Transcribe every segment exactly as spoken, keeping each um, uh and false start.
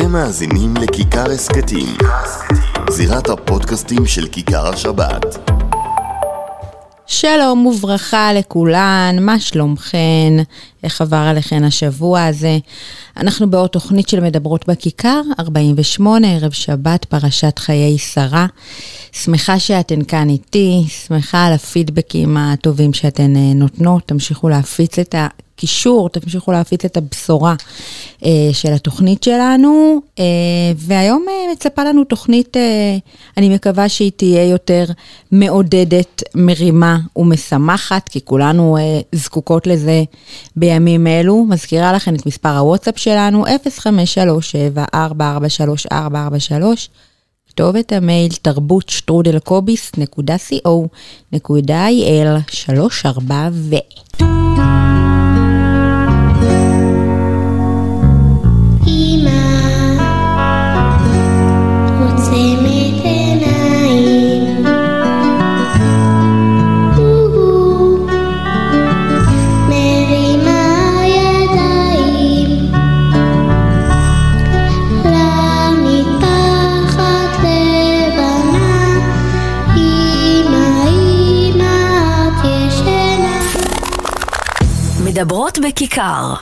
אתם מאזינים לכיכר הסקטים, זירת הפודקאסטים של כיכר השבת. שלום וברכה לכולן, מה שלומכן? איך עבר עליכן השבוע הזה? אנחנו בעוד תוכנית של מדברות בכיכר, ארבעים ושמונה, ערב שבת, פרשת חיי שרה. שמחה שאתן כאן איתי, שמחה על הפידבקים הטובים שאתן נותנות, תמשיכו להפיץ את ה... קישור, תמשיכו להפיץ את הבשורה אה, של התוכנית שלנו, אה, והיום אה, מצפה לנו תוכנית, אה, אני מקווה שהיא תהיה יותר מעודדת, מרימה ומשמחת, כי כולנו אה, זקוקות לזה בימים אלו. מזכירה לכם את מספר הוואטסאפ שלנו, אפס חמש שלוש שבע ארבע ארבע שלוש ארבע ארבע שלוש, כתובת המייל תרבות שטרודל קוביס נקודה סי או נקודה איי אל שלוש ארבע ו... מדברות בכיכר.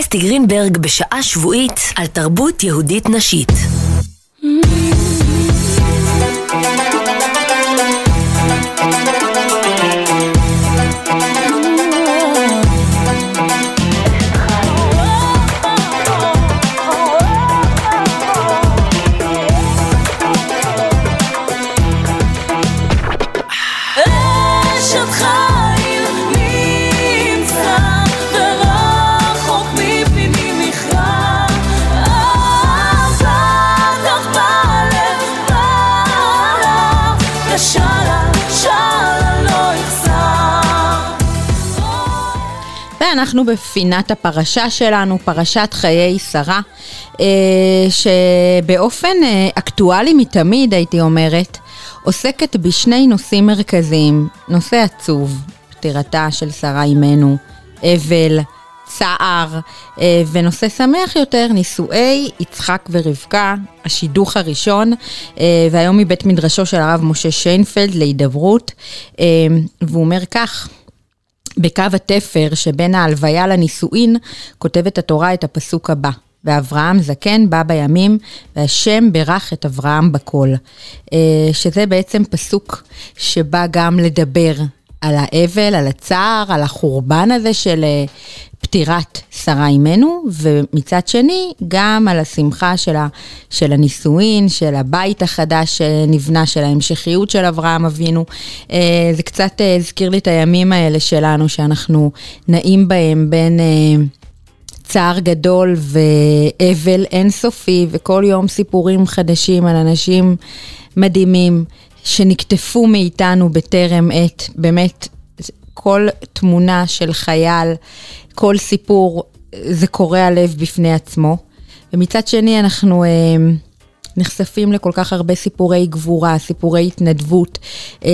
אסתי גרינברג בשעה שבועית על תרבות יהודית נשית. אנחנו בפינת הפרשה שלנו, פרשת חיי שרה, שבאופן אקטואלי מתמיד, הייתי אומרת, עוסקת בשני נושאים מרכזיים, נושא עצוב, פטירתה של שרה אימנו, אבל, צער, ונושא שמח יותר, נישואי יצחק ורבקה, השידוך הראשון, והיום מבית מדרשו של הרב משה שיינפלד להידברות, והוא אומר כך, בקו התפר שבין ההלוויה לנישואין, כותבת התורה את הפסוק הבא. ואברהם זקן בא בימים, והשם ברך את אברהם בכל. שזה בעצם פסוק שבא גם לדבר על האבל, על הצער, על החורבן הזה של פטירת שרה אימנו, ומצד שני גם על השמחה של, ה, של הנישואין, של הבית החדש שנבנה, של ההמשכיות של אברהם אבינו. זה קצת הזכיר לי את הימים האלה שלנו, שאנחנו נעים בהם בין צער גדול ואבל אינסופי, וכל יום סיפורים חדשים על אנשים מדהימים, שנקטפו מאיתנו בטרם עת, באמת כל תמונה של חייל, כל סיפור, זה קורע לב בפני עצמו. ומצד שני אנחנו אה, נחשפים לכל כך הרבה סיפורי גבורה, סיפורי התנדבות, אה,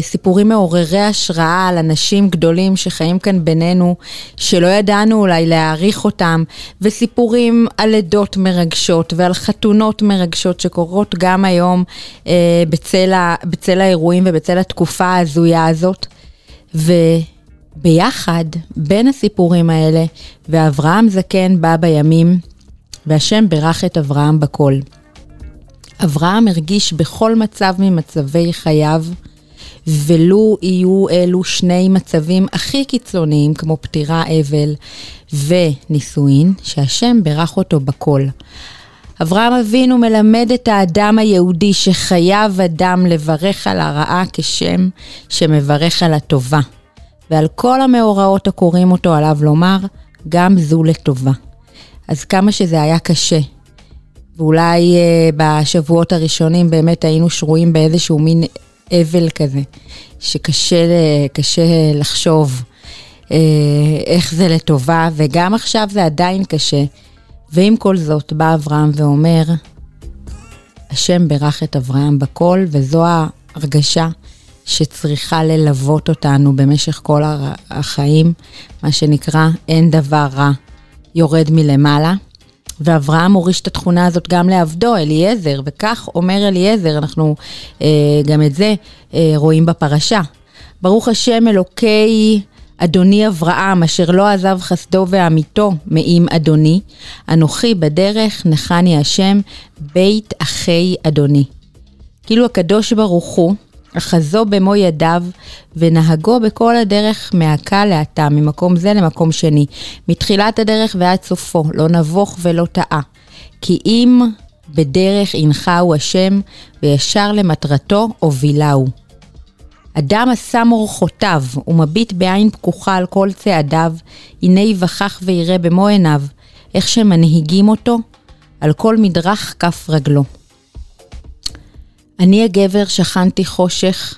סיפורים מעוררי השראה על אנשים גדולים שחיים כאן בינינו, שלא ידענו אולי להעריך אותם, וסיפורים על עדות מרגשות ועל חתונות מרגשות שקורות גם היום אה, בצל, ה, בצל האירועים ובצל התקופה ההזויה הזאת. ו... ביחד, בין הסיפורים האלה, ואברהם זקן בא בימים, והשם ברך את אברהם בכל. אברהם הרגיש בכל מצב ממצבי חייו, ולו יהיו אלו שני מצבים הכי קיצוניים, כמו פטירה, אבל ונישואין, שהשם ברך אותו בכל. אברהם אבינו מלמד את האדם היהודי שחייב אדם לברך על הרעה כשם שמברך על הטובה. ועל כל המאורעות הקוראים אותו עליו לומר, גם זו לטובה. אז כמה שזה היה קשה, ואולי אה, בשבועות הראשונים באמת היינו שרויים באיזשהו מין אבל כזה, שקשה קשה לחשוב אה, איך זה לטובה, וגם עכשיו זה עדיין קשה. ועם כל זאת בא אברהם ואומר, השם ברך את אברהם בכל, וזו ההרגשה שצריכה ללוות אותנו במשך כל החיים, מה שנקרא, אין דבר רע יורד מלמעלה, ואברהם הוריש את התכונה הזאת גם לעבדו, אליעזר, וכך אומר אליעזר, אנחנו אה, גם את זה אה, רואים בפרשה. ברוך השם אלוקי אדוני אברהם, אשר לא עזב חסדו ועמיתו מעם אדוני, אנוכי בדרך נחני השם בית אחי אדוני. כאילו הקדוש ברוך הוא, אחזו במו ידיו ונהגו בכל הדרך מהקה להטה, ממקום זה למקום שני, מתחילת הדרך ועד סופו, לא נבוך ולא טעה. כי אם בדרך ינחהו השם וישר למטרתו הובילהו. אדם עשה מורחותיו ומביט בעין פקוחה על כל צעדיו, הנה יבחח ויראה במו עיניו, איך שמנהיגים אותו על כל מדרך כף רגלו. אני הגבר שכנתי חושך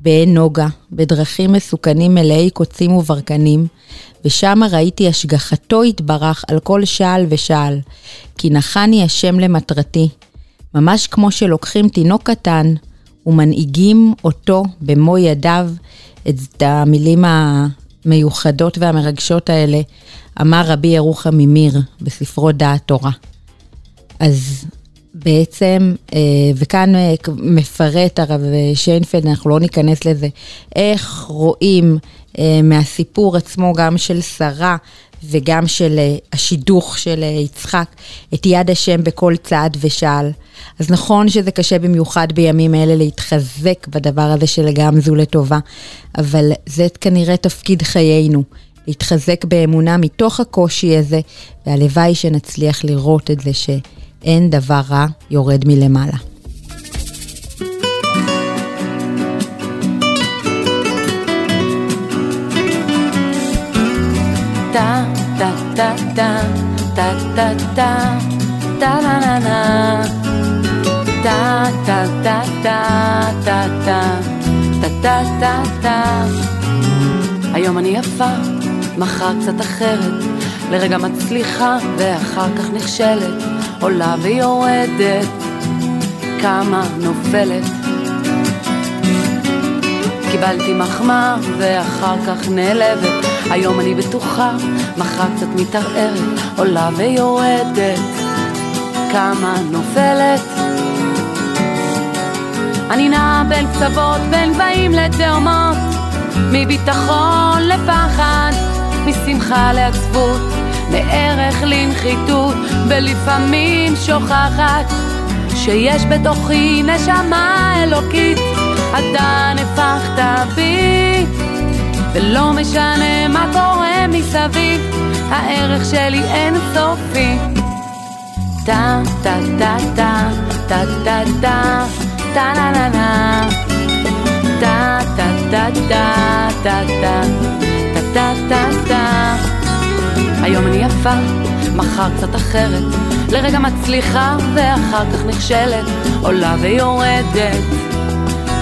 בעין נוגה, בדרכים מסוכנים מלאי קוצים וברקנים, ושם ראיתי השגחתו התברך על כל שעל ושעל, כי נחני השם למטרתי, ממש כמו שלוקחים תינוק קטן ומנהיגים אותו במו ידיו. את המילים המיוחדות והמרגשות האלה אמר רבי ירוחם ממיר בספרו דעת תורה. אז בעצם, וכאן מפרט הרב שיינפלד, אנחנו לא ניכנס לזה, איך רואים מהסיפור עצמו גם של שרה וגם של השידוך של יצחק את יד השם בכל צעד ושעל. אז נכון שזה קשה במיוחד בימים אלה להתחזק בדבר הזה של גם זו לטובה, אבל זה כנראה תפקיד חיינו, להתחזק באמונה מתוך הקושי הזה, והלוואי שנצליח לראות את זה ש... אין דבר רע יורד מלמעלה. טה טה טה טה טה טה טה טה נה נה טה טה טה טה טה טה טה טה. היום אני יפה, מחר קצת אחרת, לרגע מצליחה ואחר כך נכשלת, עולה ויורדת, כמה נופלת. קיבלתי מחמאה ואחר כך נעלבת, היום אני בטוחה, מחר קצת מתערערת, עולה ויורדת, כמה נופלת. אני נעה בין קצוות, בין גבהים לתהומות, מביטחון לפחד, משמחה לעצבות, מערך לנחיתות, ולפעמים שוכחת שיש בתוכי נשמה אלוקית. אתה נפחת בי, ולא משנה מה קורה מסביב, הערך שלי אין סופי. טה טה טה טה טה טה טה טה נה נה נה טה טה טה טה טה טה טה טה. היום אני יפה, מחר קצת אחרת, לרגע מצליחה ואחר כך נכשלת, עולה ויורדת,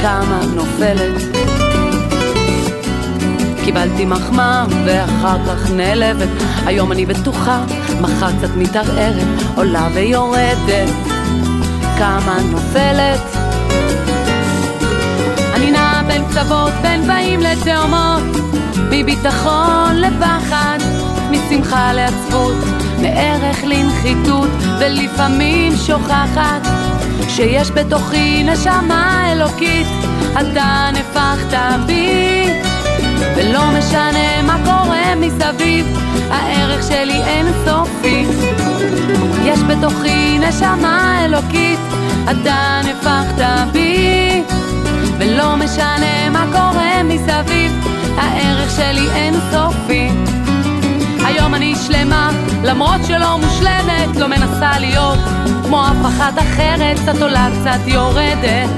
כמה נופלת. קיבלתי מחמאה ואחר כך נעלבת, היום אני בטוחה, מחר קצת מתערערת, עולה ויורדת, כמה נופלת. אני נעה בין קצוות, בין גבהים לתהומות, מביטחון לפחד, משמחה לעצבות, מערך לנחיתות, ולפעמים שוכחת שיש בתוכי נשמה אלוקית. אתה נפחת בי, ולא משנה מה קורה מסביב, הערך שלי אין סופי. יש בתוכי נשמה אלוקית, אתה נפחת בי, ולא משנה מה קורה מסביב, הערך שלי אין סופי. היום אני שלמה, למרות שלא מושלמת, לא מנסה להיות כמו אף אחת אחרת, קצת עולה קצת יורדת,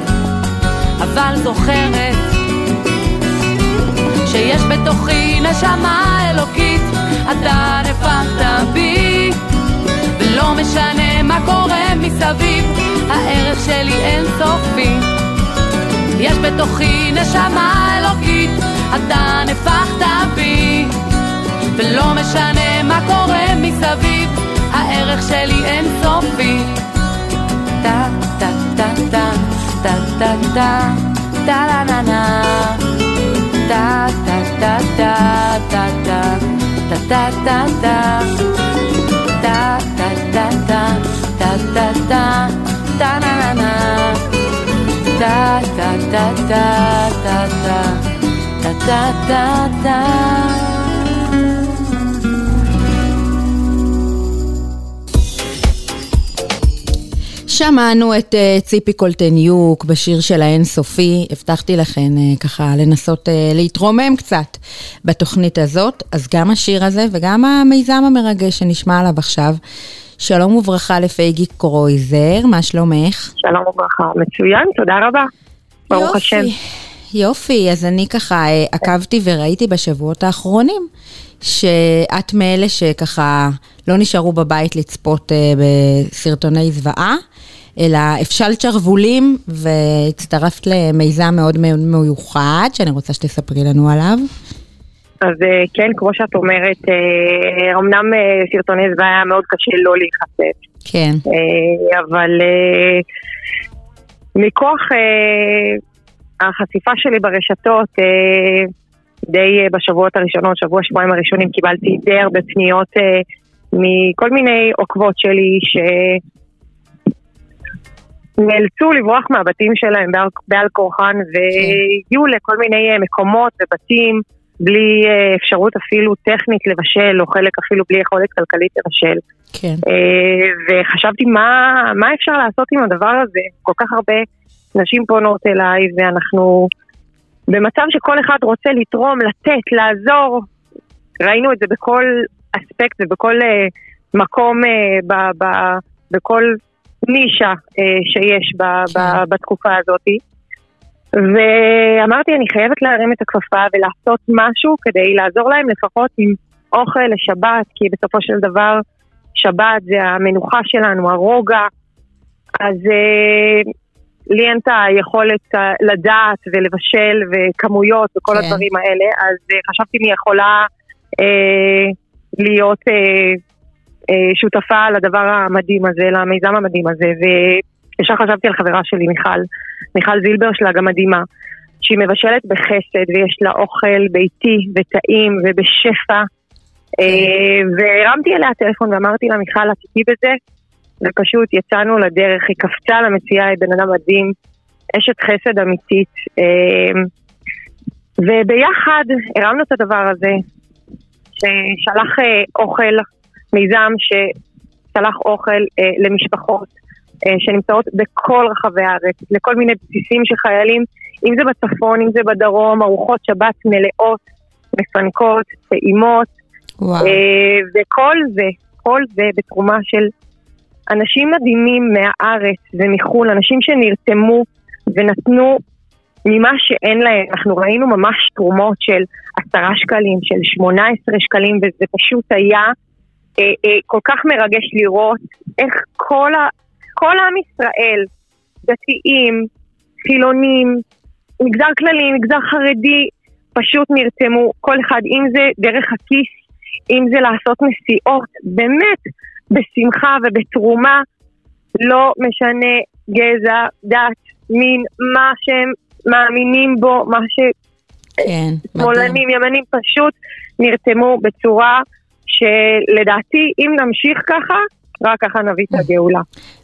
אבל זוכרת שיש בתוכי נשמה אלוקית. אתה נפחת בי, ולא משנה מה קורה מסביב, הערך שלי אין סופי. יש בתוכי נשמה אלוקית, אתה נפחת בי, ולא משנה מה קורה מסביב, הערך שלי אין סופי. טה טה טה טה טה טה טה טה נה נה טה טה טה טה טה טה טה טה טה טה טה טה טה ta ta ta ta ta ta ta שמענו את ציפי קולטניוק בשיר של האינסופי, הבטחתי לכן ככה לנסות להתרומם קצת בתוכנית הזאת, אז גם השיר הזה וגם המיזם המרגש שנשמע עליו עכשיו. שלום וברכה לפייגי קרויזר, מה שלומך? שלום וברכה, מצוין, תודה רבה, ברוך השם. יופי, אז אני ככה עקבתי וראיתי בשבועות האחרונים שאת מאלה שככה לא נשארו בבית לצפות בסרטוני זוועה, אלא אפשלת שרוולים והצטרפת למיזם מאוד מיוחד שאני רוצה שתספרי לנו עליו. אז כן, כמו שאת אומרת, אמנם סרטוני זוועה היה מאוד קשה לא להיחשף. כן. אבל מכוח החשיפה שלי ברשתות, די בשבועות הראשונות, שבוע שבועיים הראשונים, קיבלתי די הרבה פניות אה, מכל מיני עוקבות שלי שנאלצו לברוח מהבתים שלהם בעל כורחן, והגיעו לכל מיני אה, מקומות ובתים בלי אה, אפשרות אפילו טכנית לבשל, או חלק אפילו בלי יכולת כלכלית לבשל. כן. אה, וחשבתי מה, מה אפשר לעשות עם הדבר הזה. כל כך הרבה נשים פונות אליי, ואנחנו במצב שכל אחד רוצה לתרום, לתת, לעזור. ראינו את זה בכל אספקט ובכל uh, מקום, uh, ב- ב- בכל נישה uh, שיש ב- ב- בתקופה הזאת. ואמרתי, אני חייבת להרים את הכפפה ולעשות משהו כדי לעזור להם לפחות עם אוכל לשבת, כי בסופו של דבר שבת זה המנוחה שלנו, הרוגע. אז Uh, לי אין את היכולת לדעת ולבשל וכמויות וכל כן. הדברים האלה, אז חשבתי מי יכולה אה, להיות אה, אה, שותפה לדבר המדהים הזה, למיזם המדהים הזה, וישר חשבתי על חברה שלי מיכל, מיכל זילברשטג המדהימה, שהיא מבשלת בחסד ויש לה אוכל ביתי וטעים ובשפע, כן. אה, והרמתי אליה טלפון ואמרתי לה, מיכל, עשיתי בזה, ופשוט יצאנו לדרך, היא קפצה למציאה, היא בן אדם מדהים, אשת חסד אמיתית, וביחד הרמנו את הדבר הזה, ששלח אוכל, מיזם ששלח אוכל למשפחות, שנמצאות בכל רחבי הארץ, לכל מיני בסיסים של חיילים, אם זה בצפון, אם זה בדרום, ארוחות שבת מלאות, מפנקות, טעימות, וכל זה, כל זה בתרומה של אנשים מדהימים מהארץ ומחול, אנשים שנרתמו ונתנו ממה שאין להם. אנחנו ראינו ממש תרומות של עשרה שקלים, של שמונה עשרה שקלים, וזה פשוט היה אה, אה, כל כך מרגש לראות איך כל, ה, כל עם ישראל, דתיים, חילונים, מגזר כללי, מגזר חרדי, פשוט נרתמו כל אחד, אם זה דרך הכיס, אם זה לעשות נסיעות, באמת, בשמחה ובתרומה, לא משנה גזע, דת, מין, מה שהם מאמינים בו, מה שמאלנים, ימנים, פשוט נרתמו בצורה שלדעתי, אם נמשיך ככה, רק ככה נביא את הגאולה.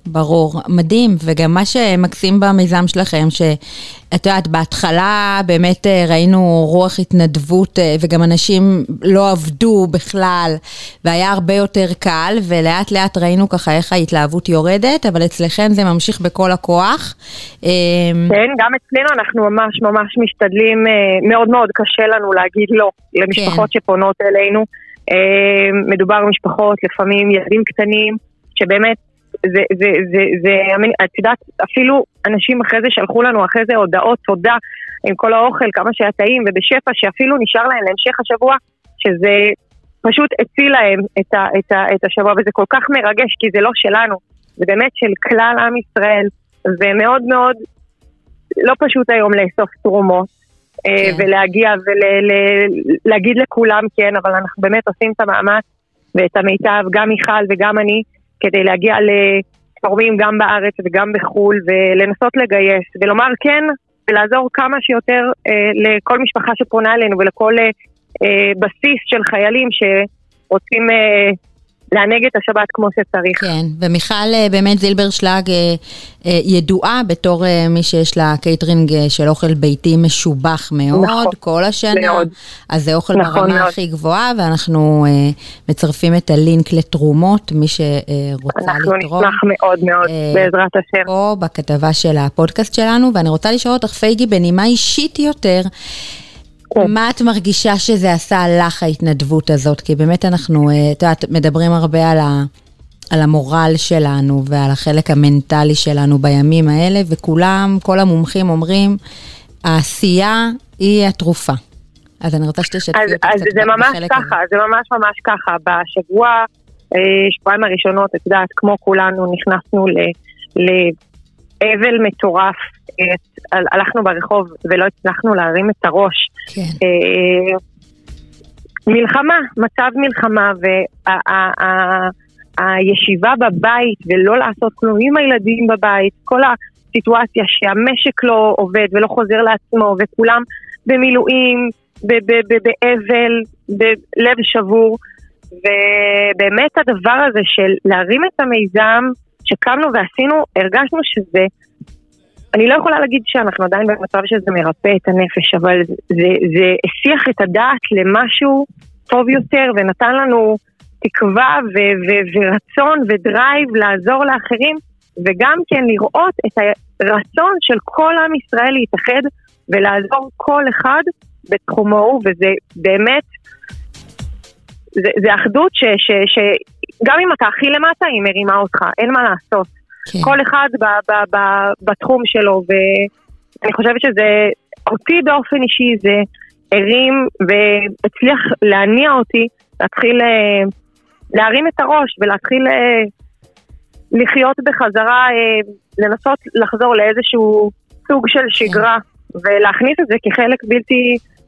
ברור, מדהים, וגם מה שמקסים במיזם שלכם, שאת יודעת, בהתחלה באמת ראינו רוח התנדבות, וגם אנשים לא עבדו בכלל, והיה הרבה יותר קל, ולאט לאט ראינו ככה איך ההתלהבות יורדת, אבל אצלכם זה ממשיך בכל הכוח. כן, גם אצלנו אנחנו ממש ממש משתדלים, מאוד מאוד קשה לנו להגיד לא, למשפחות שפונות אלינו, מדובר במשפחות, לפעמים ילדים קטנים, שבאמת זה, זה, זה, זה, את יודעת, אפילו אנשים אחרי זה שלחו לנו אחרי זה הודעות תודה עם כל האוכל, כמה שהיה טעים ובשפע, שאפילו נשאר להם להמשך השבוע, שזה פשוט הציל להם את, ה, את, ה, את השבוע, וזה כל כך מרגש, כי זה לא שלנו, זה באמת של כלל עם ישראל, ומאוד מאוד לא פשוט היום לאסוף תרומות, כן. ולהגיע ולהגיד לכולם כן, אבל אנחנו באמת עושים את המאמץ ואת המיטב, גם מיכל וגם אני, כדי להגיע לתורמים גם בארץ וגם בחול, ולנסות לגייס ולומר כן ולעזור כמה שיותר אה, לכל משפחה שפונה אלינו ולכל אה, בסיס של חיילים שרוצים אה, לענג את השבת כמו שצריך. כן, ומיכל באמת זילברשלג ידועה בתור מי שיש לה קייטרינג של אוכל ביתי משובח מאוד, נכון, כל השנה, מאוד. אז זה אוכל נכון, ברמה מאוד. הכי גבוהה, ואנחנו מצרפים את הלינק לתרומות, מי שרוצה אנחנו לתרום. אנחנו נשמח מאוד מאוד, אה, בעזרת השם. פה בכתבה של הפודקאסט שלנו, ואני רוצה לשאול אותך פייגי בנימה אישית יותר, מה את מרגישה שזה עשה לך ההתנדבות הזאת? כי באמת אנחנו, את יודעת, מדברים הרבה על, ה, על המורל שלנו ועל החלק המנטלי שלנו בימים האלה, וכולם, כל המומחים אומרים, העשייה היא התרופה. אז אני רוצה שתשתפי אותי קצת. אז זה ממש ככה, הזה. זה ממש ממש ככה. בשבוע, שבועיים הראשונות, את יודעת, כמו כולנו, נכנסנו לאבל מטורף, הלכנו ברחוב ולא הצלחנו להרים את הראש. כן. מלחמה, מצב מלחמה, והישיבה בבית ולא לעשות כלום עם הילדים בבית, כל הסיטואציה שהמשק לא עובד ולא חוזר לעצמו, וכולם במילואים, באבל, בלב שבור, ובאמת הדבר הזה של להרים את המיזם שקמנו ועשינו, הרגשנו שזה, אני לא יכולה להגיד שאנחנו עדיין במצב שזה מרפא את הנפש, אבל זה, זה השיח את הדעת למשהו טוב יותר, ונתן לנו תקווה ו- ו- ורצון ודרייב לעזור לאחרים, וגם כן לראות את הרצון של כל עם ישראל להתאחד, ולעזור כל אחד בתחומו, וזה באמת, זה, זה אחדות ש... ש-, ש- גם אם אתה הכי למטה, היא מרימה אותך, אין מה לעשות. כן. כל אחד ב, ב, ב, בתחום שלו, ואני חושבת שזה, אותי באופן אישי, זה הרים, והצליח להניע אותי, להתחיל להרים את הראש, ולהתחיל לחיות בחזרה, לנסות לחזור לאיזשהו סוג של שגרה, כן. ולהכניס את זה כחלק בלתי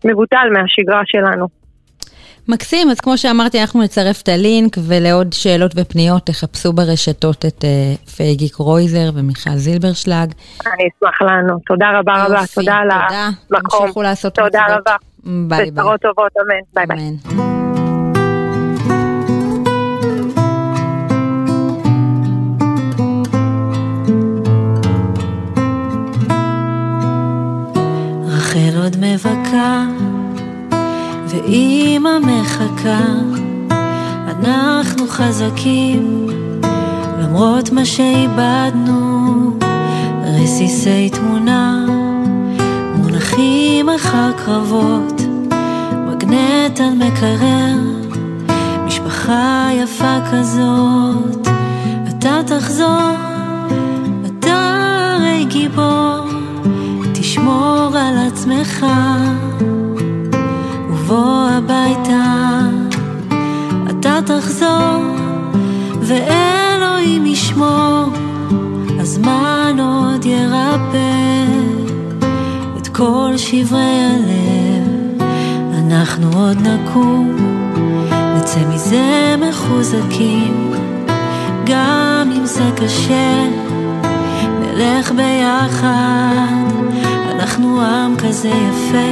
מבוטל מהשגרה שלנו. מקסים, אז כמו שאמרתי, אנחנו נצרף את הלינק, ולעוד שאלות ופניות תחפשו ברשתות את uh, פייגי קרויזר ומיכל זילברשלג. אני אשמח לנו, תודה רבה יופי, רבה, תודה על המקום. תמשיכו לעשות מצוות. תודה רבה, וצרות טובות, אמן, ביי ביי. אמן. רחל עוד מבקה ואמא מחכה, אנחנו חזקים, למרות מה שאיבדנו, רסיסי תמונה, מונחים אחר קרבות, מגנט על מקרר, משפחה יפה כזאת, אתה תחזור, אתה הרי גיבור, תשמור על עצמך, בוא הביתה, אתה תחזור, ואלוהים ישמור, הזמן עוד ירפא, את כל שברי הלב, אנחנו עוד נקום, נצא מזה מחוזקים, גם אם זה קשה, נלך ביחד, אנחנו עם כזה יפה,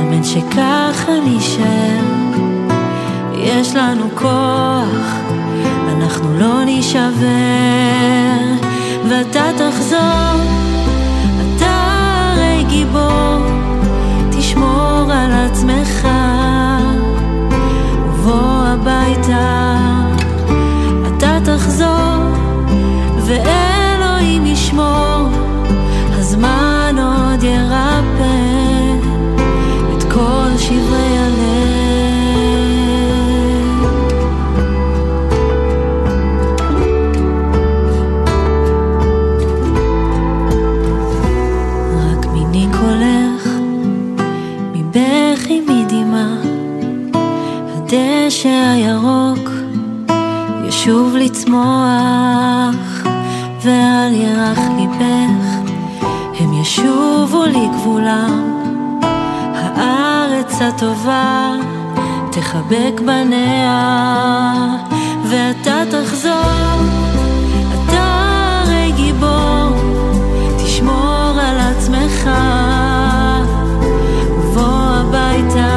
אמן שככה נשאר, יש לנו כוח, אנחנו לא נשבר, ואתה תחזור, אתה הרי גיבור, תשמור על עצמך, ובוא הביתה, אתה תחזור, ואלוהים ישמור, הזמן עוד ירפא, כל שברי הלב. רק מיני קולך, מבכי מדמעה, הדשא הירוק, ישוב לצמוח, ועל ירח ליבך, הם ישובו לגבולם, הארץ הטובה תחבק בניה, ואתה תחזור, אתה הרי גיבור, תשמור על עצמך, ובוא הביתה,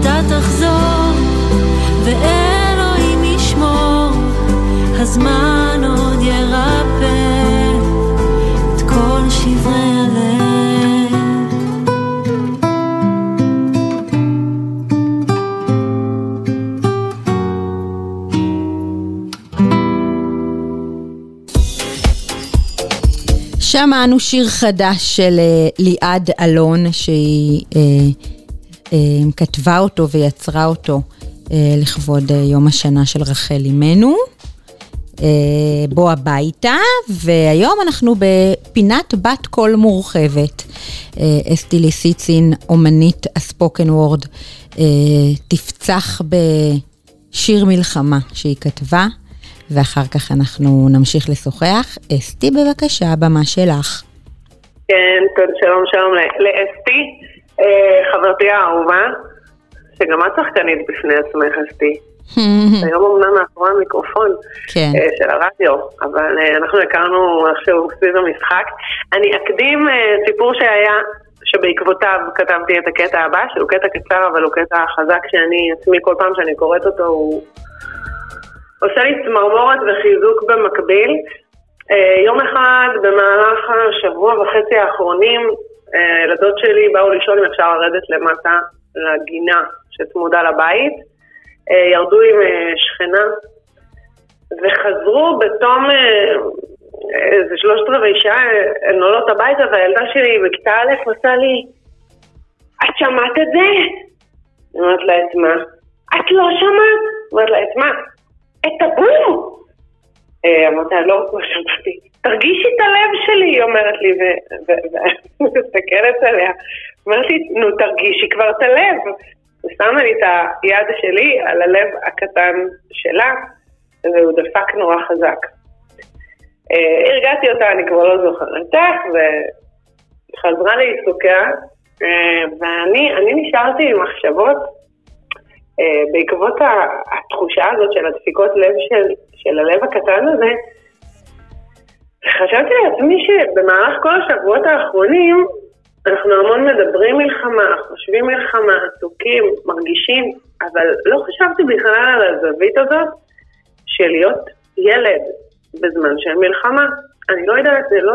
אתה תחזור, ואין שמענו שיר חדש של ליעד אלון, שהיא אה, אה, כתבה אותו ויצרה אותו אה, לכבוד אה, יום השנה של רחל אימנו, אה, בוא הביתה, והיום אנחנו בפינת בת קול מורחבת. אה, אסתי ליסיצין, אומנית הספוקן וורד, אה, תפצח בשיר מלחמה שהיא כתבה, ואחר כך אנחנו נמשיך לשוחח. אסתי, בבקשה, במה שלך. כן, תודה, שלום, שלום לאסתי, חברתי האהובה, שגם את שחקנית בפני עצמך, אסתי. היום אמנם מאחורי המיקרופון של הרדיו, אבל אנחנו הכרנו עכשיו סביב המשחק. אני אקדים סיפור שהיה, שבעקבותיו כתבתי את הקטע הבא, שהוא קטע קצר, אבל הוא קטע חזק שאני עצמי כל פעם שאני קוראת אותו, הוא... עושה לי צמרמורת וחיזוק במקביל. יום אחד, במהלך השבוע וחצי האחרונים, ילדות שלי באו לשאול אם אפשר לרדת למטה לגינה שצמודה לבית. ירדו עם שכנה, וחזרו בתום איזה שלושת רבעי שעה, הן עולות הביתה, והילדה שלי בכיתה א' עושה לי, את שמעת את זה? אני אומרת לה, את מה? את לא שמעת? אני אומרת לה, את מה? את הבום! אמרתי, לא רק מה שמעתי, תרגישי את הלב שלי, היא אומרת לי, ואני מסתכלת עליה, אומרת לי, נו תרגישי כבר את הלב, ושמה לי את היד שלי על הלב הקטן שלה, והוא דפק נורא חזק. הרגעתי אותה, אני כבר לא זוכרת איך, וחזרה לעיסוקה, ואני נשארתי עם מחשבות, בעקבות התחושה הזאת של הדפיקות לב של, של הלב הקטן הזה, חשבתי לעצמי שבמהלך כל השבועות האחרונים, אנחנו המון מדברים מלחמה, חושבים מלחמה, עסוקים, מרגישים, אבל לא חשבתי בכלל על הזווית הזאת של להיות ילד בזמן של מלחמה. אני לא יודעת, זה לא,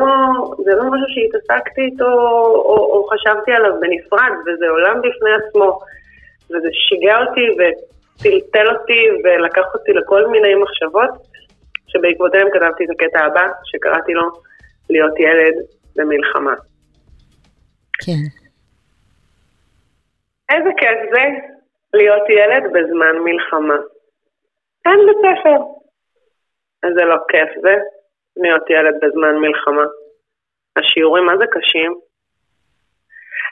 זה לא משהו שהתעסקתי איתו או, או חשבתי עליו בנפרד, וזה עולם בפני עצמו. וזה שיגע אותי וטלטל אותי ולקח אותי לכל מיני מחשבות, שבעקבותיהם כתבתי את הקטע הבא, שקראתי לו להיות ילד במלחמה. כן. איזה כיף זה להיות ילד בזמן מלחמה. אין בספר. אז זה לא כיף זה, להיות ילד בזמן מלחמה. השיעורים מה זה קשים?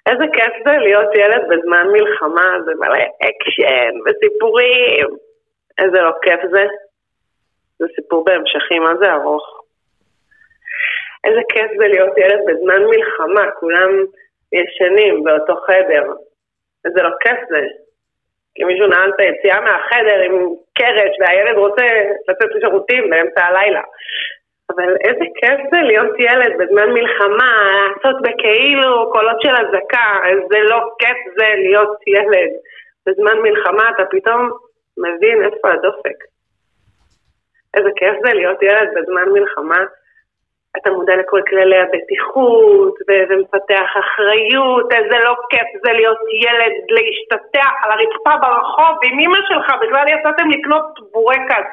איזה כיף זה להיות ילד בזמן מלחמה, זה מלא אקשן וסיפורים. איזה לא כיף זה. זה סיפור בהמשכים, מה זה ארוך. איזה כיף זה להיות ילד בזמן מלחמה, כולם ישנים באותו חדר. איזה לא כיף זה. כי מישהו נעל את היציאה מהחדר עם קרש, והילד רוצה לצאת לשירותים באמצע הלילה. אבל איזה כיף זה להיות ילד בזמן מלחמה, לעשות בכאילו קולות של הזקה, איזה לא כיף זה להיות ילד. בזמן מלחמה אתה פתאום מבין איפה הדופק. איזה כיף זה להיות ילד בזמן מלחמה, אתה מודע לכל כללי הבטיחות, ומפתח אחריות, איזה לא כיף זה להיות ילד, להשתתח על הרצפה ברחוב, עם אמא שלך, בכלל יצאתם לקנות בורקס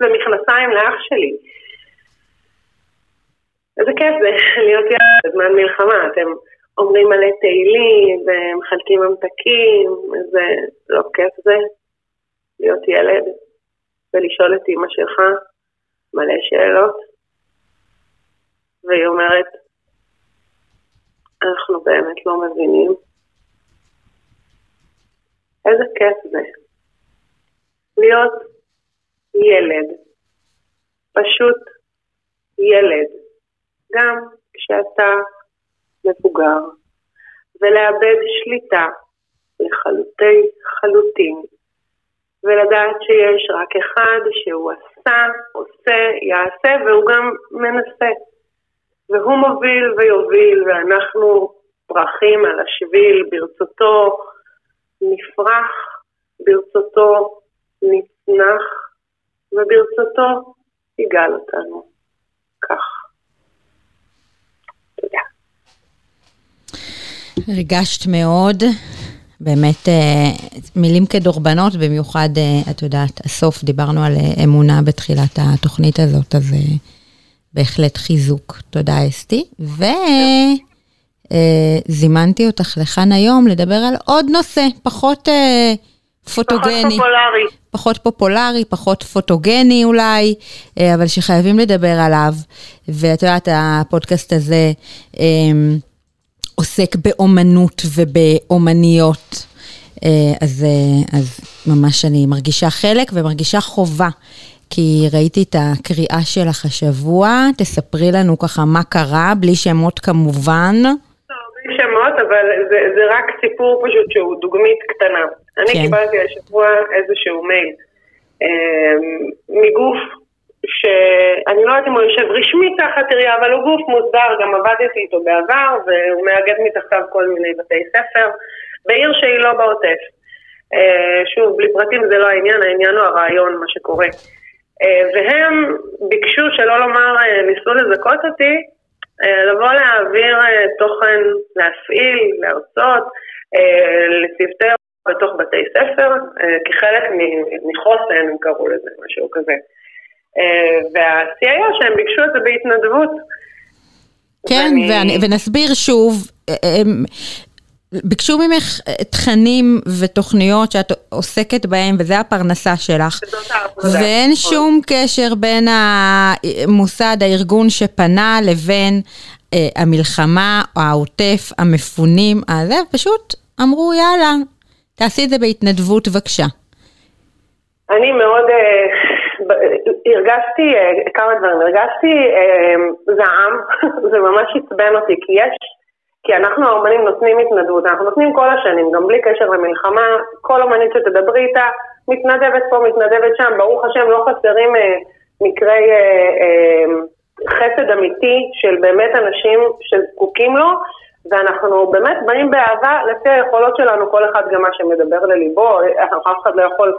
ומכנסיים לאח שלי. איזה כיף זה להיות ילד בזמן מלחמה, אתם אומרים מלא תהילים ומחלקים ממתקים, איזה לא כיף זה להיות ילד ולשאול את אמא שלך מלא שאלות, והיא אומרת, אנחנו באמת לא מבינים. איזה כיף זה להיות ילד, פשוט ילד, גם כשאתה מבוגר, ולאבד שליטה לחלוטי חלוטין, ולדעת שיש רק אחד שהוא עשה, עושה, יעשה, והוא גם מנסה, והוא מוביל ויוביל, ואנחנו פרחים על השביל, ברצותו נפרח, ברצותו נצנח, וברצותו יגאל אותנו, כך. רגשת מאוד, באמת מילים כדורבנות, במיוחד, את יודעת, הסוף דיברנו על אמונה בתחילת התוכנית הזאת, אז בהחלט חיזוק. תודה אסתי. ו... זימנתי אותך לכאן היום לדבר על עוד נושא, פחות פוטוגני, פחות פופולרי, פחות פוטוגני אולי, אבל שחייבים לדבר עליו, ואת יודעת, הפודקאסט הזה עוסק באומנות ובאומניות, אז ממש אני מרגישה חלק ומרגישה חובה, כי ראיתי את הקריאה שלך השבוע, תספרי לנו ככה מה קרה, בלי שמות כמובן, שמות, אבל זה, זה רק סיפור פשוט שהוא דוגמית קטנה. כן. אני קיבלתי השבוע איזשהו מייל אה, מגוף שאני לא יודעת אם הוא יושב רשמי תחת עירייה, אבל הוא גוף מוסדר, גם עבדתי איתו בעבר, והוא מאגד מתחתיו כל מיני בתי ספר, בעיר שהיא לא בעוטף. אה, שוב, בלי פרטים זה לא העניין, העניין הוא הרעיון, מה שקורה. אה, והם ביקשו שלא לומר, ניסו לזכות אותי, לבוא להעביר תוכן, להפעיל, להרצות, לצוותי בתוך בתי ספר, כחלק מחוסן, הם קראו לזה, משהו כזה. וה-סי איי או שהם ביקשו את זה בהתנדבות. כן, ואני... ונסביר שוב, הם ביקשו ממך תכנים ותוכניות שאת עוסקת בהם, וזה הפרנסה שלך. ואין שום קשר בין המוסד, הארגון שפנה, לבין אה, המלחמה, העוטף, המפונים, אז זה פשוט אמרו, יאללה, תעשי את זה בהתנדבות, בבקשה. אני מאוד אה, הרגשתי אה, כמה דברים, הרגשתי אה, זעם, זה ממש הצבן אותי, כי יש כי אנחנו האומנים נותנים התנדבות, אנחנו נותנים כל השנים, גם בלי קשר למלחמה, כל אומנית שתדברי איתה, מתנדבת פה, מתנדבת שם, ברוך השם לא חסרים אה, מקרי אה, אה, חסד אמיתי של באמת אנשים שזקוקים לו, ואנחנו באמת באים באהבה לפי היכולות שלנו, כל אחד גם מה שמדבר לליבו, אף אחד לא יכול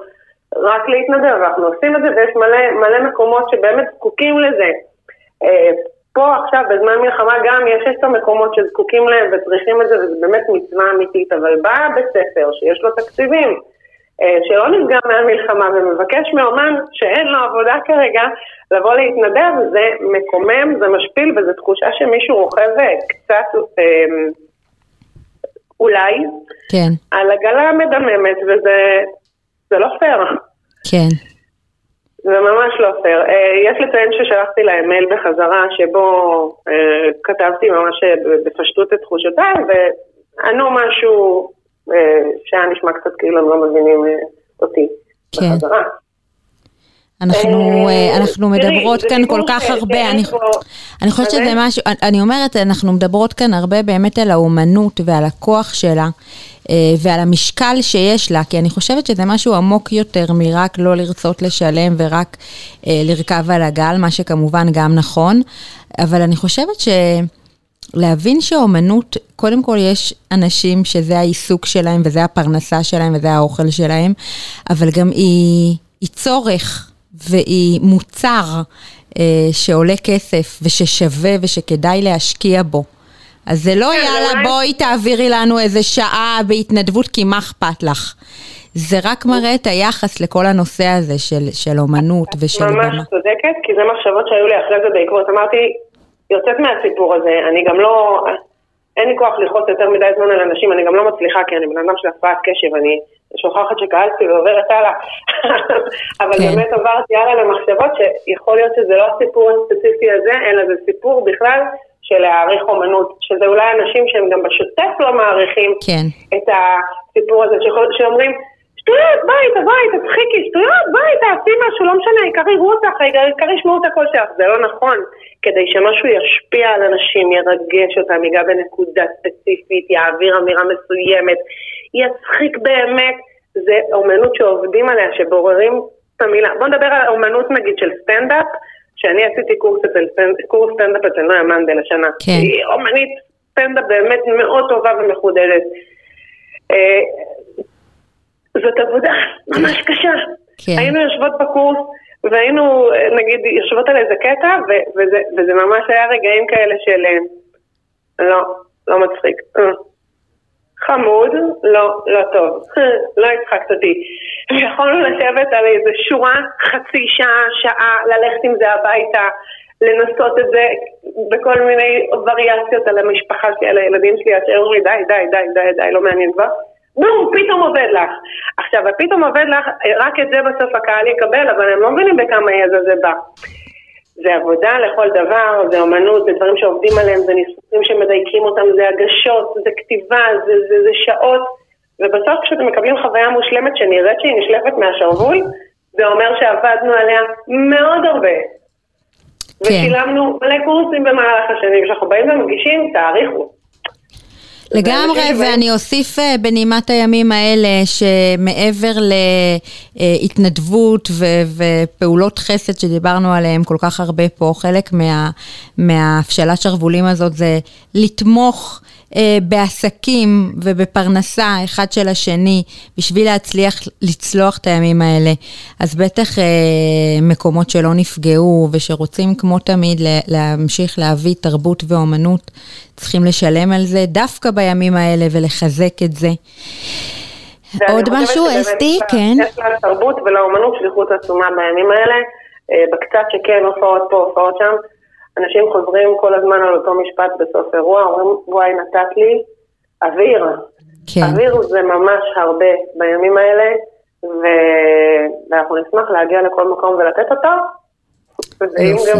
רק להתנדב, ואנחנו עושים את זה, ויש מלא, מלא מקומות שבאמת זקוקים לזה. אה, פה עכשיו בזמן מלחמה גם יש את המקומות שזקוקים להם וצריכים את זה, וזה באמת מצווה אמיתית, אבל בא בספר שיש לו תקציבים, שלא נפגע מהמלחמה ומבקש מאומן שאין לו עבודה כרגע, לבוא להתנדב, זה מקומם, זה משפיל, וזו תחושה שמישהו רוכב קצת אולי, כן. על עגלה מדממת, וזה זה לא פייר. כן. זה ממש לא פייר. יש לציין ששלחתי להם מייל בחזרה שבו כתבתי ממש בפשטות את תחושותיי, וענו משהו שהיה נשמע קצת כאילו הם לא מבינים אותי בחזרה. אנחנו אנחנו מדברות כאן כל כך הרבה, אני אני חושבת שזה משהו, אני אומרת, אנחנו מדברות כאן הרבה באמת על האומנות ועל הכוח שלה ועל המשקל שיש לה, כי אני חושבת שזה משהו עמוק יותר מרק לא לרצות לשלם ורק לרכב על הגל, מה שכמובן גם נכון, אבל אני חושבת ש להבין שאומנות, קודם כל יש אנשים שזה העיסוק שלהם וזה הפרנסה שלהם וזה האוכל שלהם, אבל גם היא היא צורך והיא מוצר אה, שעולה כסף וששווה ושכדאי להשקיע בו. אז זה לא יאללה בואי תעבירי לנו איזה שעה בהתנדבות כי מה אכפת לך. זה רק מראה את היחס לכל הנושא הזה של, של אומנות ושל... ממש צודקת, כי זה מחשבות שהיו לי אחרי זה בעקבות. אמרתי, יוצאת מהסיפור הזה, אני גם לא... אין לי כוח ללחוץ יותר מדי זמן על אנשים, אני גם לא מצליחה, כי אני בן אדם של הפרעת קשב, אני... שוכחת שקהלתי ועוברת הלאה, אבל באמת עברתי הלאה למחשבות שיכול להיות שזה לא סיפור ספציפי הזה, אלא זה סיפור בכלל של להעריך אומנות, שזה אולי אנשים שהם גם בשוטף לא מעריכים את הסיפור הזה, שאומרים, שטויות, ביי, תבואי, תצחיקי, שטויות, ביי, תעשי משהו, לא משנה, עיקר יראו אותך, עיקר ישמעו את הכל שלך, זה לא נכון, כדי שמשהו ישפיע על אנשים, ירגש אותם, ייגע בנקודה ספציפית, יעביר אמירה מסוימת, יצחיק באמת, זה אומנות שעובדים עליה, שבוררים את המילה. בוא נדבר על אומנות נגיד של סטנדאפ, שאני עשיתי קורס סטנדאפ אצל נויה מנדל השנה. כן. היא אומנית סטנדאפ באמת מאוד טובה ומחודדת. אה, זאת עבודה ממש קשה. כן. היינו יושבות בקורס, והיינו נגיד יושבות על איזה קטע, ו- וזה, וזה ממש היה רגעים כאלה של לא, לא מצחיק. חמוד, לא, לא טוב, לא הצחקת אותי. יכולנו לשבת על איזה שורה, חצי שעה, שעה, ללכת עם זה הביתה, לנסות את זה בכל מיני וריאציות על המשפחה שלי, על הילדים שלי, אז אורי, די, די, די, די, די, לא מעניין כבר. בום, פתאום עובד לך. עכשיו, פתאום עובד לך, רק את זה בסוף הקהל יקבל, אבל הם לא מבינים בכמה יזע זה בא. זה עבודה לכל דבר, זה אומנות, זה דברים שעובדים עליהם, זה ניסוחים שמדייקים אותם, זה הגשות, זה כתיבה, זה, זה, זה שעות. ובסוף כשאתם מקבלים חוויה מושלמת שנראית שהיא נשלפת מהשרוול, זה אומר שעבדנו עליה מאוד הרבה. כן. ושילמנו מלא קורסים במהלך השנים, כשאנחנו באים ומגישים, תאריכו. לגמרי, ואני אוסיף בנימת הימים האלה שמעבר להתנדבות ופעולות חסד שדיברנו עליהם כל כך הרבה פה, חלק מההפשלה שרבולים הזאת זה לתמוך בעסקים ובפרנסה אחד של השני בשביל להצליח לצלוח את הימים האלה. אז בטח מקומות שלא נפגעו ושרוצים כמו תמיד להמשיך להביא תרבות ואומנות צריכים לשלם על זה דווקא בימים האלה ולחזק את זה. עוד משהו אסתי? כן, יש לה תרבות ולאומנות שליחות עצומה בימים האלה, בקצת שכן הופעות פה הופעות שם. אנשים חוזרים כל הזמן על אותו משפט בסוף אירוע, אומרים, וואי, נתת לי אוויר. כן. אוויר זה ממש הרבה בימים האלה, ואנחנו נשמח להגיע לכל מקום ולתת אותו, ואם גם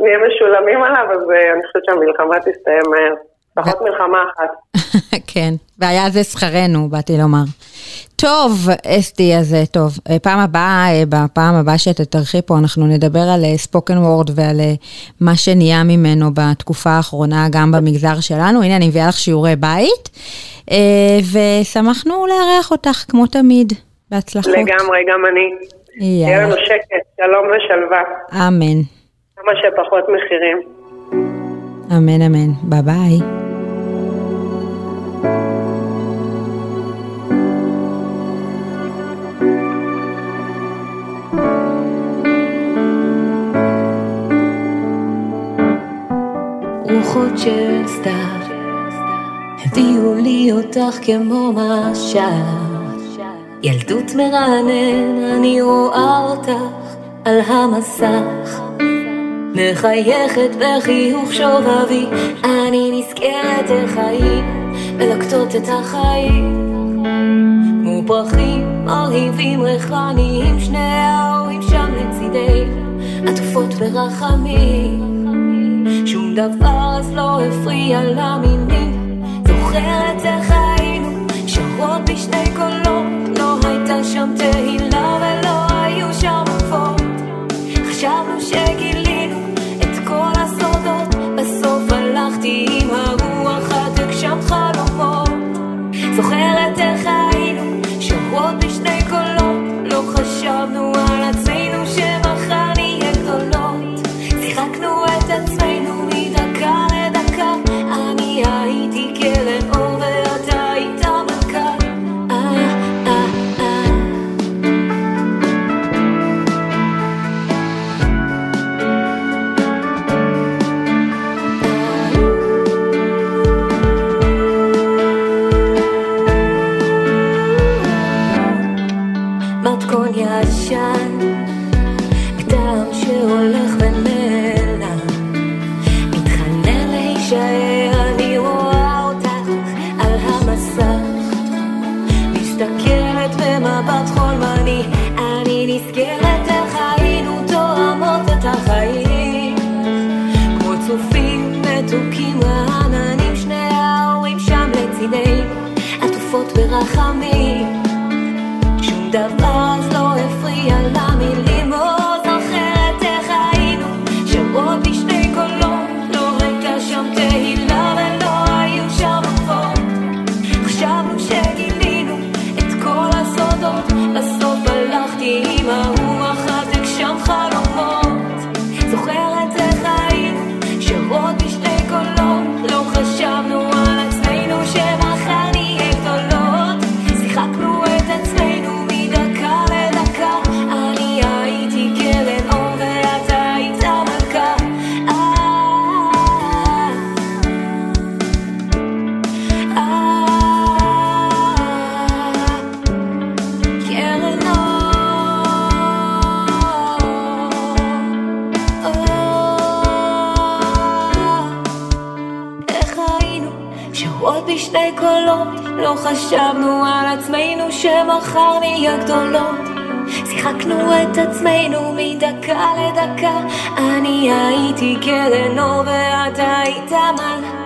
נהיה משולמים עליו, אז אני חושבת שהמלחמה תסתיים מהר. פחות מלחמה אחת. כן, והיה זה שכרנו, באתי לומר. טוב, אסתי, אז טוב. פעם הבאה, בפעם הבאה שאתה תרחי פה, אנחנו נדבר על ספוקן וורד ועל מה שנהיה ממנו בתקופה האחרונה, גם במגזר שלנו. הנה, אני מביאה לך שיעורי בית, ושמחנו לארח אותך כמו תמיד, בהצלחות. לגמרי, גם אני. יהיה לנו שקט, שלום ושלווה. אמן. כמה שפחות מחירים. אמן, אמן. ביי ביי. רוחות של סתיו הביאו לי אותך כמו משל ילדות מרענן, אני רואה אותך על המסך מחייכת בחיוך שובבי, אני נזכרת אל חיים מלקטות את החיים כמו פרחים אוהבים ריחניים, שני ההורים שם לצידי עטופות ברחמים, שום דבר אז לא הפריע למינים, זוכרת איך היינו שרות בשני קולות, לא הייתה שם תהילה ולא היו שם עופות, חשבנו שגילינו את כל הסודות, בסוף הלכתי עם הרוח עד הגשם חלומות, זוכרת איך היינו שרות בשני קולות, לא חשבנו על עצמנו שמחר נהיה גדולות, זירקנו את עצמנו מדקה לדקה, אני הייתי קרן אור ואתה הייתה מלכה, אה אה אה שני קולות, לא חשבנו על עצמנו שמחר נהיה גדולות, שיחקנו את עצמנו מדקה לדקה, אני הייתי קרנו ואתה היית מלכה.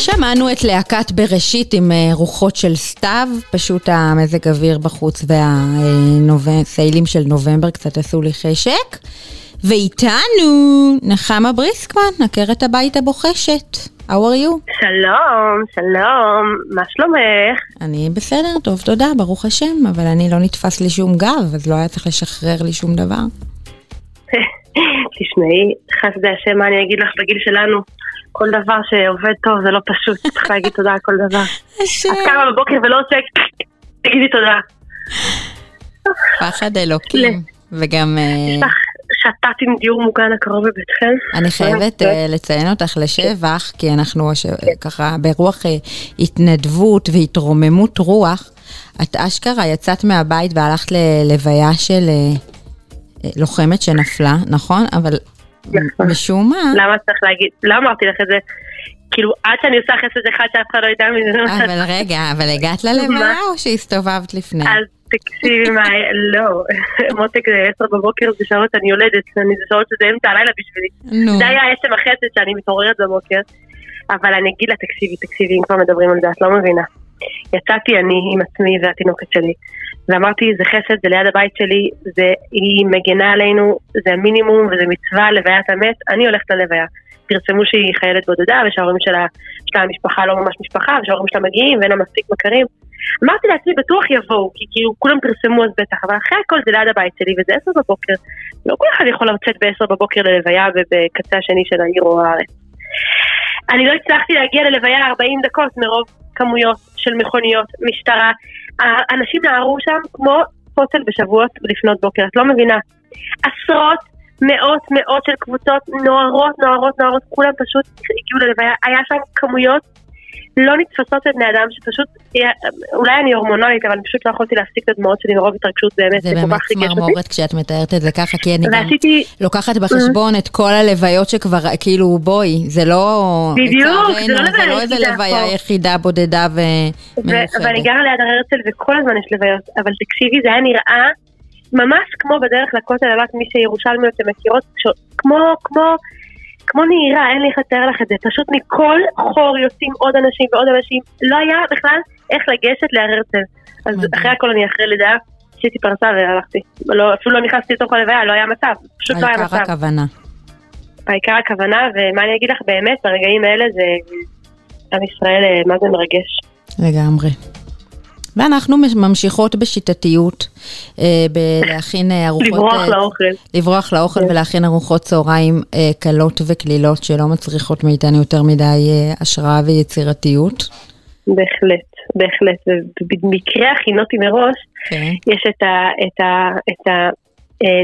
שמענו את להקת בראשית עם רוחות של סתיו, פשוט המזג אוויר בחוץ והסעילים של נובמבר קצת עשו לי חשק, ואיתנו נחמה ריסקמן, נקרת הבית הבוחשת. How are you? שלום, שלום, מה שלומך? אני בסדר, טוב, תודה, ברוך השם, אבל אני לא נתפס לי שום גב, אז לא היה צריך לשחרר לי שום דבר. תשמעי, חסדי השם, מה אני אגיד לך בגיל שלנו? כל דבר שעובד טוב זה לא פשוט, צריך להגיד תודה על כל דבר. את קמה בבוקר ולא עושה, תגידי תודה. פחד אלוקים, וגם... שתת עם דיור מוגן הקרוב בביתכם. אני חייבת לציין אותך לשבח, כי אנחנו ככה ברוח התנדבות והתרוממות רוח, את אשכרה יצאת מהבית והלכת ללוויה של לוחמת שנפלה, נכון? אבל... משום מה? למה צריך להגיד, לא אמרתי לך את זה, כאילו עד שאני עושה חסד אחד שאף אחד לא ידע מזה. אבל רגע, אבל הגעת ללברה או שהסתובבת לפני? אז תקשיבי מה, לא, מותק זה עשר בבוקר זה שעות אני יולדת, זה שעות שזה אמצע הלילה בשבילי, זה היה עצם החסד שאני מתעוררת בבוקר, אבל אני אגיד לה תקשיבי, תקשיבי, אם כבר מדברים על זה, את לא מבינה. יצאתי אני עם עצמי והתינוקת שלי, ואמרתי, זה חסד, זה ליד הבית שלי, זה, היא מגנה עלינו, זה המינימום, וזה מצווה, לוויית המת, אני הולכת ללוויה. תרצמו שהיא חיילת בודדה, ושההורים שלה, שלה המשפחה לא ממש משפחה, ושההורים שלה מגיעים, ואין לה מספיק מכרים. אמרתי לעצמי, בטוח יבואו, כי כאילו כולם תרצמו אז בטח, אבל אחרי הכל זה ליד הבית שלי, וזה עשר בבוקר. לא כל אחד יכול לצאת בעשר בבוקר ללוויה, ובקצה השני של העיר או הארץ. אני לא הצלחתי להגיע ללוויה ארבעים דקות מרוב כמויות של מכוניות, משטרה. האנשים נערו שם כמו פוצל בשבועות לפנות בוקר, את לא מבינה. עשרות, מאות, מאות של קבוצות נוערות, נוערות, נוערות, כולם פשוט הגיעו ללוויה. היה שם כמויות לא נתפסות לבני אדם, שפשוט, אולי אני הורמונלית, אבל פשוט לא יכולתי להפסיק את הדמעות שלי מרוב התרגשות באמת. זה באמת צמרמורת כשאת מתארת את זה ככה, כי אני גם לוקחת בחשבון את כל הלוויות שכבר, כאילו בואי, זה לא... בדיוק, זה לא לוויה יחידה. זה לא איזה לוויה יחידה בודדה ומאוחרת. ואני גרה ליד הרצל וכל הזמן יש לוויות, אבל תקשיבי, זה היה נראה ממש כמו בדרך לכותל עלת מי שירושלמיות שמכירות, כמו, כמו... כמו נהירה, אין לי חתר לך את זה, פשוט מכל חור יוצאים עוד אנשים ועוד אנשים, לא היה בכלל איך לגשת להרצל. אז אחרי הכל אני אחרי לידה, עשיתי פרסה והלכתי. אפילו לא נכנסתי לתוך הלוויה, לא היה מצב, פשוט לא היה מצב. העיקר הכוונה. העיקר הכוונה, ומה אני אגיד לך באמת, ברגעים האלה זה עם ישראל, מה זה מרגש. לגמרי. ואנחנו ממשיכות בשיטתיות, בלהכין ארוחות... לברוח לאוכל. לברוח לאוכל ולהכין ארוחות צהריים קלות וכלילות, שלא מצריכות מאיתנו יותר מדי השראה ויצירתיות. בהחלט, בהחלט. ובמקרה הכינותי מראש, יש את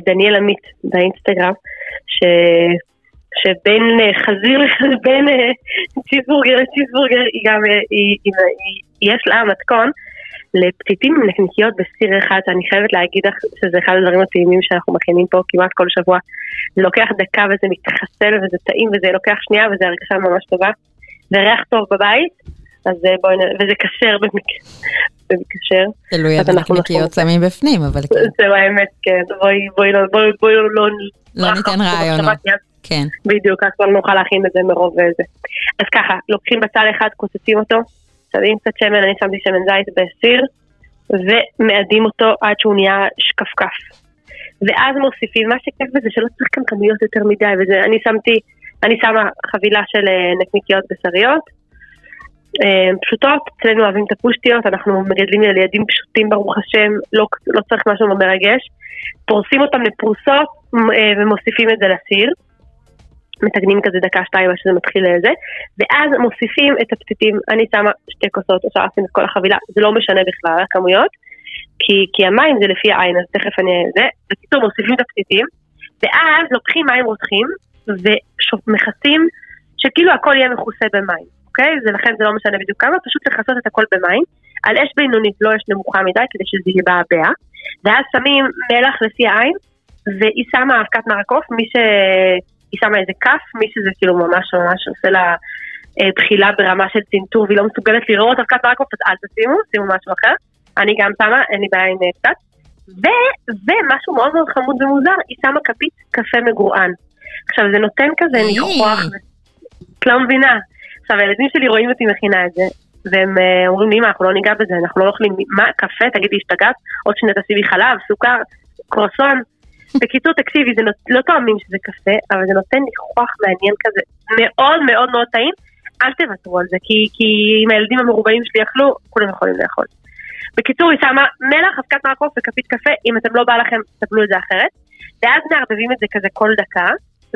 דניאל עמית באינסטגרם, ש... שבין חזיר בין צ'יזבורגר לצ'יזבורגר, יש לה מתכון לפתיתים נקניקיות בסיר אחד. אני חייבת להגיד לך שזה אחד הדברים הטעימים שאנחנו מכינים פה כמעט כל שבוע. זה לוקח דקה וזה מתחסל וזה טעים וזה לוקח שנייה וזה הרגשה ממש טובה. זה ריח טוב בבית, אז בואי נראה, וזה קשר במקשר. תלוי על נקניקיות שמים בפנים, אבל כן. זה באמת, כן. בואי לא ניתן רעיונות. כן. בדיוק, אז לא נוכל להכין את זה מרוב וזה. אז ככה, לוקחים בצל אחד, כוססים אותו, שמים קצת שמן, אני שמתי שמן זית בסיר, ומאדים אותו עד שהוא נהיה שקפקף. ואז מוסיפים, מה שכיף בזה, שלא צריך כאן כמויות יותר מדי, וזה, אני שמתי, אני שמה חבילה של נקניקיות בשריות, פשוטות, אצלנו אוהבים את הפושטיות, אנחנו מגדלים ילדים פשוטים ברוך השם, לא, לא צריך משהו מרגש, פורסים אותם לפרוסות ומוסיפים את זה לסיר, מתגנים כזה דקה שתיים עד שזה מתחיל לזה, ואז מוסיפים את הפציטים, אני שמה שתי כוסות, עכשיו עשינו את כל החבילה, זה לא משנה בכלל הכמויות, כי, כי המים זה לפי העין, אז תכף אני זה, בקיצור מוסיפים את הפציטים, ואז לוקחים מים רותחים, ומכסים שכאילו הכל יהיה מכוסה במים, אוקיי? זה לכן זה לא משנה בדיוק כמה, פשוט לכסות את הכל במים, על אש בינונית לא אש נמוכה מדי, כדי שזה יהיה בעבע, ואז שמים מלח לפי העין, והיא שמה אבקת מרקוף, מי ש... היא שמה איזה כף, מי שזה כאילו ממש ממש עושה לה בחילה ברמה של צינטור, והיא לא מסוגלת לראות אבקת מרקוף, אז אל תשימו, שימו משהו אחר. אני גם שמה, אין לי בעיה עם קצת. ומשהו מאוד מאוד חמוד ומוזר, היא שמה כפית קפה מגורען. עכשיו זה נותן כזה ניחוח, את לא מבינה. עכשיו הילדים שלי רואים אותי מכינה את זה, והם אומרים לי, אמא, אנחנו לא ניגע בזה, אנחנו לא אוכלים, מה, קפה, תגידי, השתגעת, עוד שנה תשיבי חלב, סוכר, קרוסון. בקיצור, תקשיבי, זה נות... לא טועמים שזה קפה, אבל זה נותן ניחוח מעניין כזה, מאוד מאוד מאוד טעים, אל תוותרו על זה, כי, כי אם הילדים המרובעים שלי אכלו, כולם יכולים לאכול. בקיצור, היא שמה מלח, אבקת מרקוף וכפית קפה, אם אתם לא בא לכם, תבלו את זה אחרת, ואז מערבבים את זה כזה כל דקה,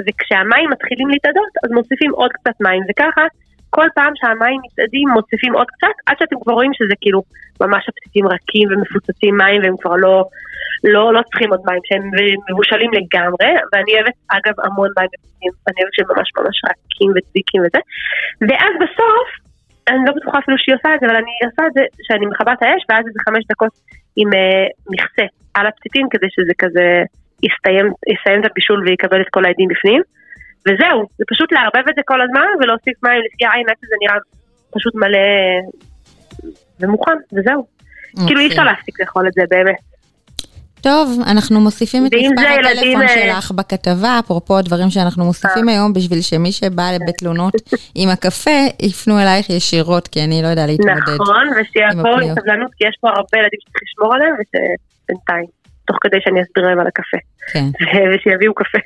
וכשהמים מתחילים להתעדות, אז מוסיפים עוד קצת מים, וככה, כל פעם שהמים מתעדים, מוסיפים עוד קצת, עד שאתם כבר רואים שזה כאילו ממש הפציצים רכים ומפוצצים מים, והם כבר לא, לא, לא צריכים עוד מים, שהם מבושלים לגמרי, ואני אוהבת אגב המון מים בפציצים, ואני אוהבת שהם ממש ממש רכים וצדיקים וזה, ואז בסוף, אני לא בטוחה אפילו שהיא עושה את זה, אבל אני עושה את זה שאני מכבה את האש, ואז זה חמש דקות עם uh, מכסה על הפציצים, כדי שזה כזה יסתיים, יסיים את הבישול ויקבל את כל העדים בפנים, וזהו, זה פשוט להרבב את זה כל הזמן, ולהוסיף מים לפי העין, עד שזה נראה פשוט מלא ומוכן, וזהו. Okay. כאילו אי אפשר להפסיק לאכול את זה, באמת. טוב, אנחנו מוסיפים את מספר הטלפון שלך בכתבה, אפרופו דברים שאנחנו מוסיפים היום, בשביל שמי שבא לבית לונות עם הקפה, יפנו אלייך ישירות, כי אני לא יודע להתמודד. נכון, ושיעבור עם סבלנות, כי יש פה הרבה ילדים שצריך לשמור עליהם, ושבינתיים. תוך כדי שאני אסביר להם על הקפה. כן. ושיביאו קפה,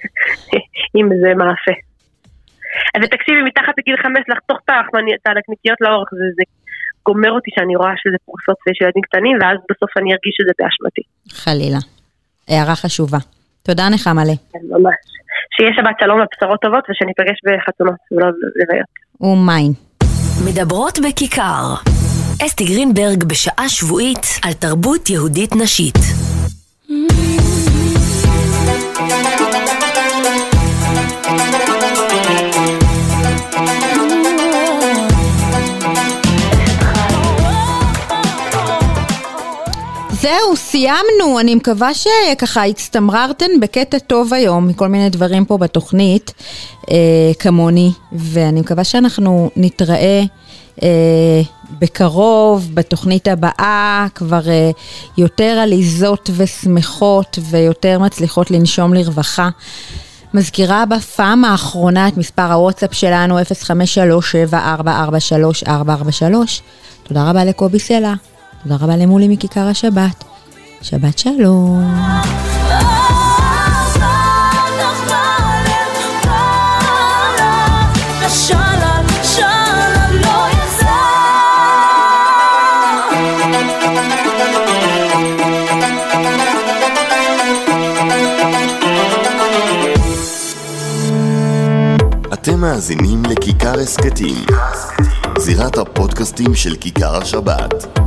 אם זה מאפה. ותקשיבי, מתחת לגיל חמש, לחתוך את הלקניקיות לאורך, זה גומר אותי שאני רואה שזה פרוסות של ילדים קטנים, ואז בסוף אני ארגיש שזה באשמתי. חלילה. הערה חשובה. תודה נחמה לי. ממש. שיהיה שבת שלום ובשורות טובות, ושניפגש בחתונות ולא לביות. ומיין. מדברות בכיכר. אסתי גרינברג בשעה שבועית על תרבות יהודית נשית. זהו, סיימנו. אני מקווה שככה הצטמררתן בקטע טוב היום מכל מיני דברים פה בתוכנית אה, כמוני, ואני מקווה שאנחנו נתראה אה, בקרוב, בתוכנית הבאה, כבר uh, יותר עליזות ושמחות ויותר מצליחות לנשום לרווחה. מזכירה בפעם האחרונה את מספר הוואטסאפ שלנו אפס חמש שלוש שבע ארבע ארבע שלוש ארבע ארבע שלוש. תודה רבה לקובי סלע, תודה רבה למולי מכיכר השבת. שבת שלום. אתם מאזינים לכיכר הסקטים, זירת הפודקאסטים של כיכר השבת.